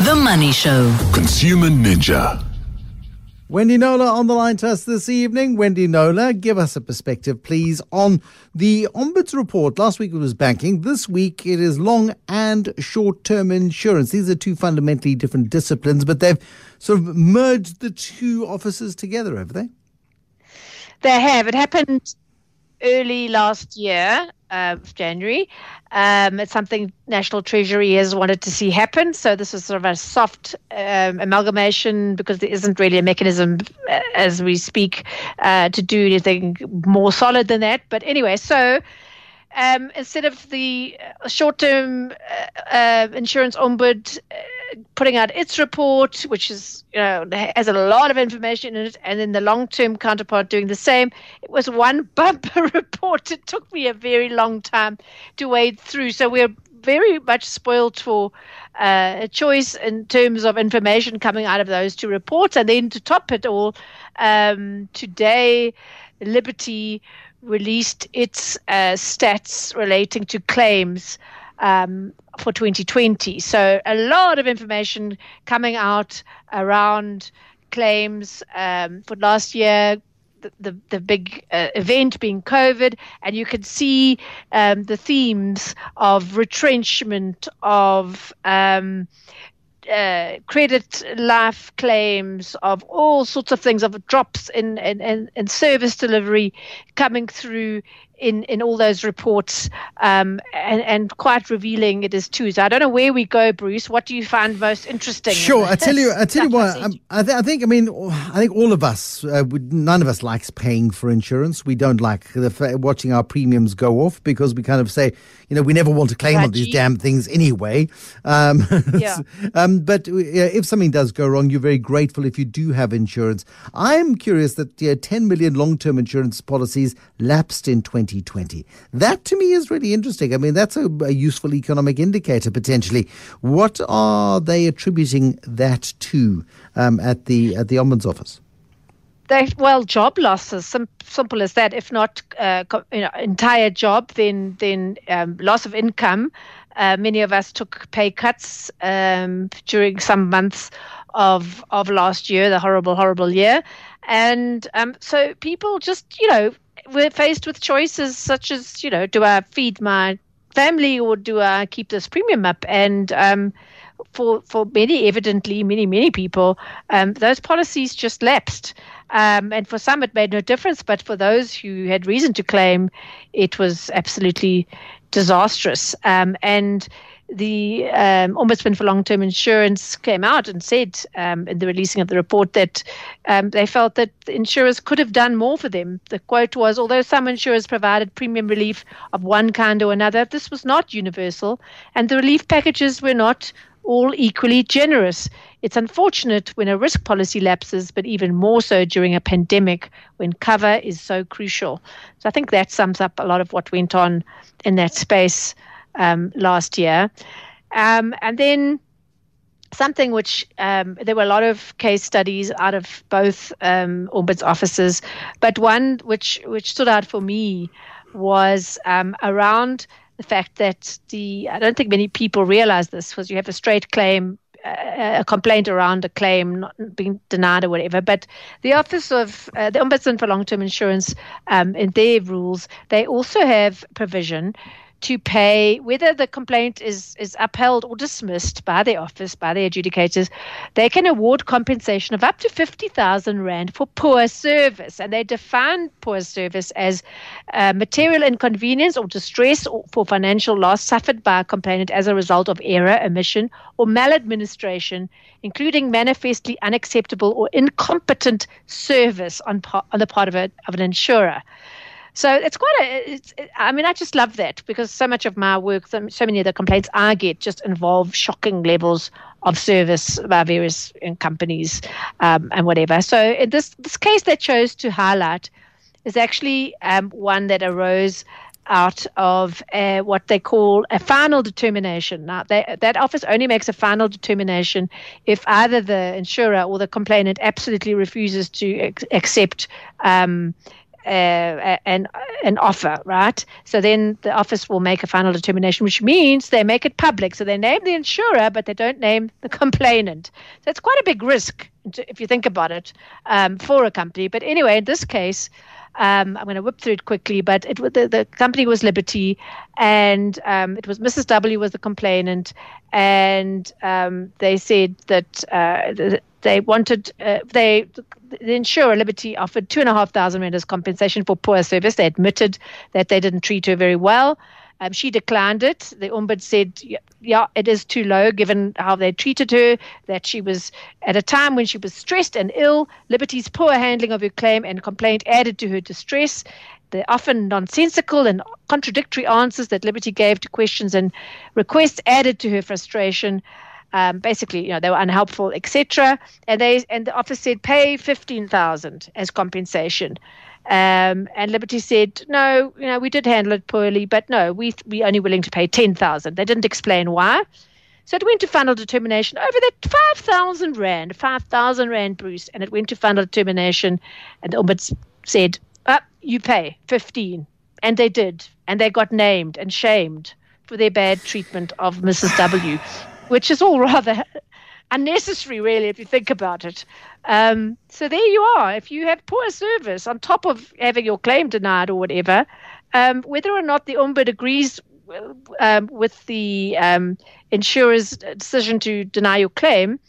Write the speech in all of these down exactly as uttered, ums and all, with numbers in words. The Money Show. Consumer Ninja. Wendy Knowler on the line to us this evening. Wendy Knowler, give us a perspective, please, on the Ombuds report. Last week it was banking. This week it is long and short-term insurance. These are two fundamentally different disciplines, but they've sort of merged the two offices together, haven't they? They have. It happened early last year, uh, January. Um, it's something National Treasury has wanted to see happen. So this is sort of a soft um, amalgamation, because there isn't really a mechanism uh, as we speak uh, to do anything more solid than that. But anyway, so um, instead of the short-term uh, uh, insurance ombud uh, putting out its report, which is, you know, has a lot of information in it, and then the long-term counterpart doing the same, it was one bumper report. It took me a very long time to wade through. So we're very much spoiled for uh, a choice in terms of information coming out of those two reports. And then to top it all, um, today, Liberty released its uh, stats relating to claims Um, for twenty twenty. So a lot of information coming out around claims um, for last year, the, the, the big uh, event being COVID, and you can see um, the themes of retrenchment, of um, uh, credit life claims, of all sorts of things, of drops in, in, in, in service delivery coming through in in all those reports, um, and, and quite revealing it is too. So I don't know where we go, Bruce. What do you find most interesting? Sure, I tell you, I tell you what, um, I, th- I think, I mean, I think all of us, uh, we, none of us likes paying for insurance. We don't like the f- watching our premiums go off, because we kind of say, you know, we never want to claim Raji. on these damn things anyway. Um, yeah. um, but uh, if something does go wrong, you're very grateful if you do have insurance. I'm curious that yeah, ten million long-term insurance policies lapsed in twenty twenty. That to me is really interesting. I mean, that's a, a useful economic indicator potentially. What are they attributing that to um, at the at the Ombuds office? They, well, job losses, sim- simple as that. If not uh, co- you know, entire job, then then um, loss of income. Uh, many of us took pay cuts um, during some months of of last year, the horrible, horrible year, and um, so people just, you know, we're faced with choices such as, you know, do I feed my family or do I keep this premium up? And um, for for many, evidently, many, many people, um, those policies just lapsed. Um, and for some, it made no difference. But for those who had reason to claim, it was absolutely disastrous. Um, and the um, Ombudsman for Long-Term Insurance came out and said um, in the releasing of the report that um, they felt that the insurers could have done more for them. The quote was, although some insurers provided premium relief of one kind or another, this was not universal, and the relief packages were not all equally generous. It's unfortunate when a risk policy lapses, but even more so during a pandemic when cover is so crucial. So I think that sums up a lot of what went on in that space Um, last year. Um, and then something which um, there were a lot of case studies out of both um, Ombuds offices, but one which, which stood out for me was um, around the fact that the, I don't think many people realize this, was you have a straight claim, uh, a complaint around a claim not being denied or whatever, but the Office of uh, the Ombudsman for Long-Term Insurance, um, in their rules, they also have provision to pay, whether the complaint is, is upheld or dismissed by the office, by the adjudicators, they can award compensation of up to fifty thousand rand for poor service. And they define poor service as uh, material inconvenience or distress or for financial loss suffered by a complainant as a result of error, omission, or maladministration, including manifestly unacceptable or incompetent service on, par- on the part of, a, of an insurer. So it's quite a, it's, I mean, I just love that, because so much of my work, so many of the complaints I get just involve shocking levels of service by various companies um, and whatever. So in this, this case they chose to highlight is actually um, one that arose out of uh, what they call a final determination. Now, they, that office only makes a final determination if either the insurer or the complainant absolutely refuses to ac- accept um Uh, uh, an an offer, right? So then the office will make a final determination, which means they make it public. So they name the insurer, but they don't name the complainant. So it's quite a big risk, if you think about it, um, for a company. But anyway, in this case, um, I'm going to whip through it quickly, but it, the, the company was Liberty, and um, it was Missus W was the complainant, and um, they said that uh, they wanted, uh, they the insurer, Liberty, offered two and a half thousand rand as compensation for poor service. They admitted that they didn't treat her very well. Um, she declined it. The Ombuds said, yeah, it is too low given how they treated her, that she was at a time when she was stressed and ill. Liberty's poor handling of her claim and complaint added to her distress. The often nonsensical and contradictory answers that Liberty gave to questions and requests added to her frustration. Um, basically, you know, they were unhelpful, et cetera. And they and the office said, pay fifteen thousand dollars as compensation. Um, and Liberty said, no, you know, we did handle it poorly, but no, we we only willing to pay ten thousand dollars. They didn't explain why. So it went to final determination over that five thousand rand, five thousand rand, Bruce, and it went to final determination. And the Ombuds said, oh, you pay fifteen. And they did. And they got named and shamed for their bad treatment of Missus W, which is all rather unnecessary, really, if you think about it. Um, so there you are. If you have poor service on top of having your claim denied or whatever, um, whether or not the Ombud agrees um, with the um, insurer's decision to deny your claim,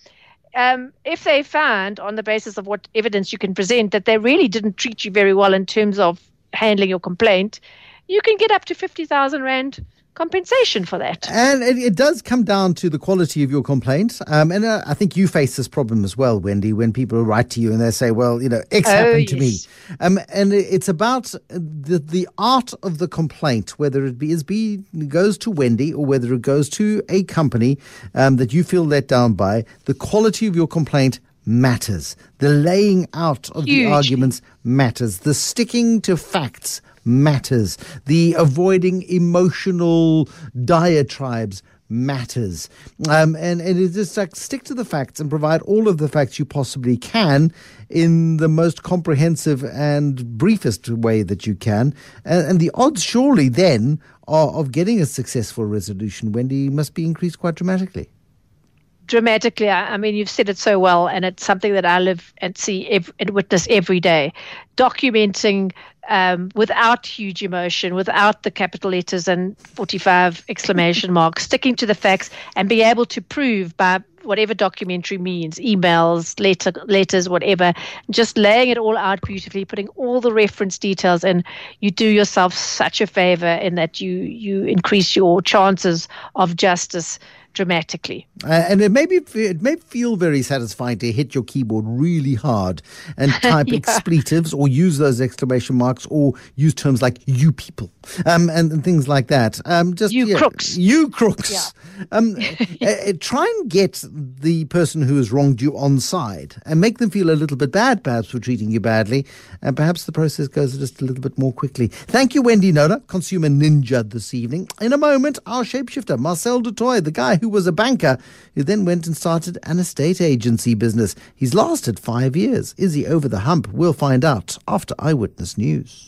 um, if they find on the basis of what evidence you can present that they really didn't treat you very well in terms of handling your complaint, you can get up to fifty thousand rand compensation for that. And it, it does come down to the quality of your complaint. Um, and uh, I think you face this problem as well, Wendy, when people write to you and they say, well, you know, X oh, happened yes. to me. Um, and it's about the the art of the complaint, whether it be, is be goes to Wendy or whether it goes to a company um, that you feel let down by. The quality of your complaint matters. The laying out of Huge. the arguments matters. The sticking to facts matters. The avoiding emotional diatribes matters. Um, and, and it's just like stick to the facts and provide all of the facts you possibly can in the most comprehensive and briefest way that you can. And, and the odds surely then are of getting a successful resolution, Wendy, must be increased quite dramatically. Dramatically, I mean, you've said it so well, and it's something that I live and see ev- and witness every day. Documenting um, without huge emotion, without the capital letters and forty-five exclamation marks, sticking to the facts and be able to prove by whatever documentary means, emails, letter, letters, whatever, just laying it all out beautifully, putting all the reference details in. You do yourself such a favor in that you, you increase your chances of justice dramatically. Uh, and it may be, it may feel very satisfying to hit your keyboard really hard and type yeah. expletives or use those exclamation marks or use terms like you people um, and, and things like that. Um, just You yeah, crooks. You crooks. Yeah. Um, uh, try and get the person who has wronged you on side and make them feel a little bit bad perhaps for treating you badly, and perhaps the process goes just a little bit more quickly. Thank you, Wendy Knowler, consumer ninja this evening. In a moment, our shapeshifter, Marcel Dutoy, the guy who was a banker who then went and started an estate agency business. He's lasted five years. Is he over the hump? We'll find out after Eyewitness News.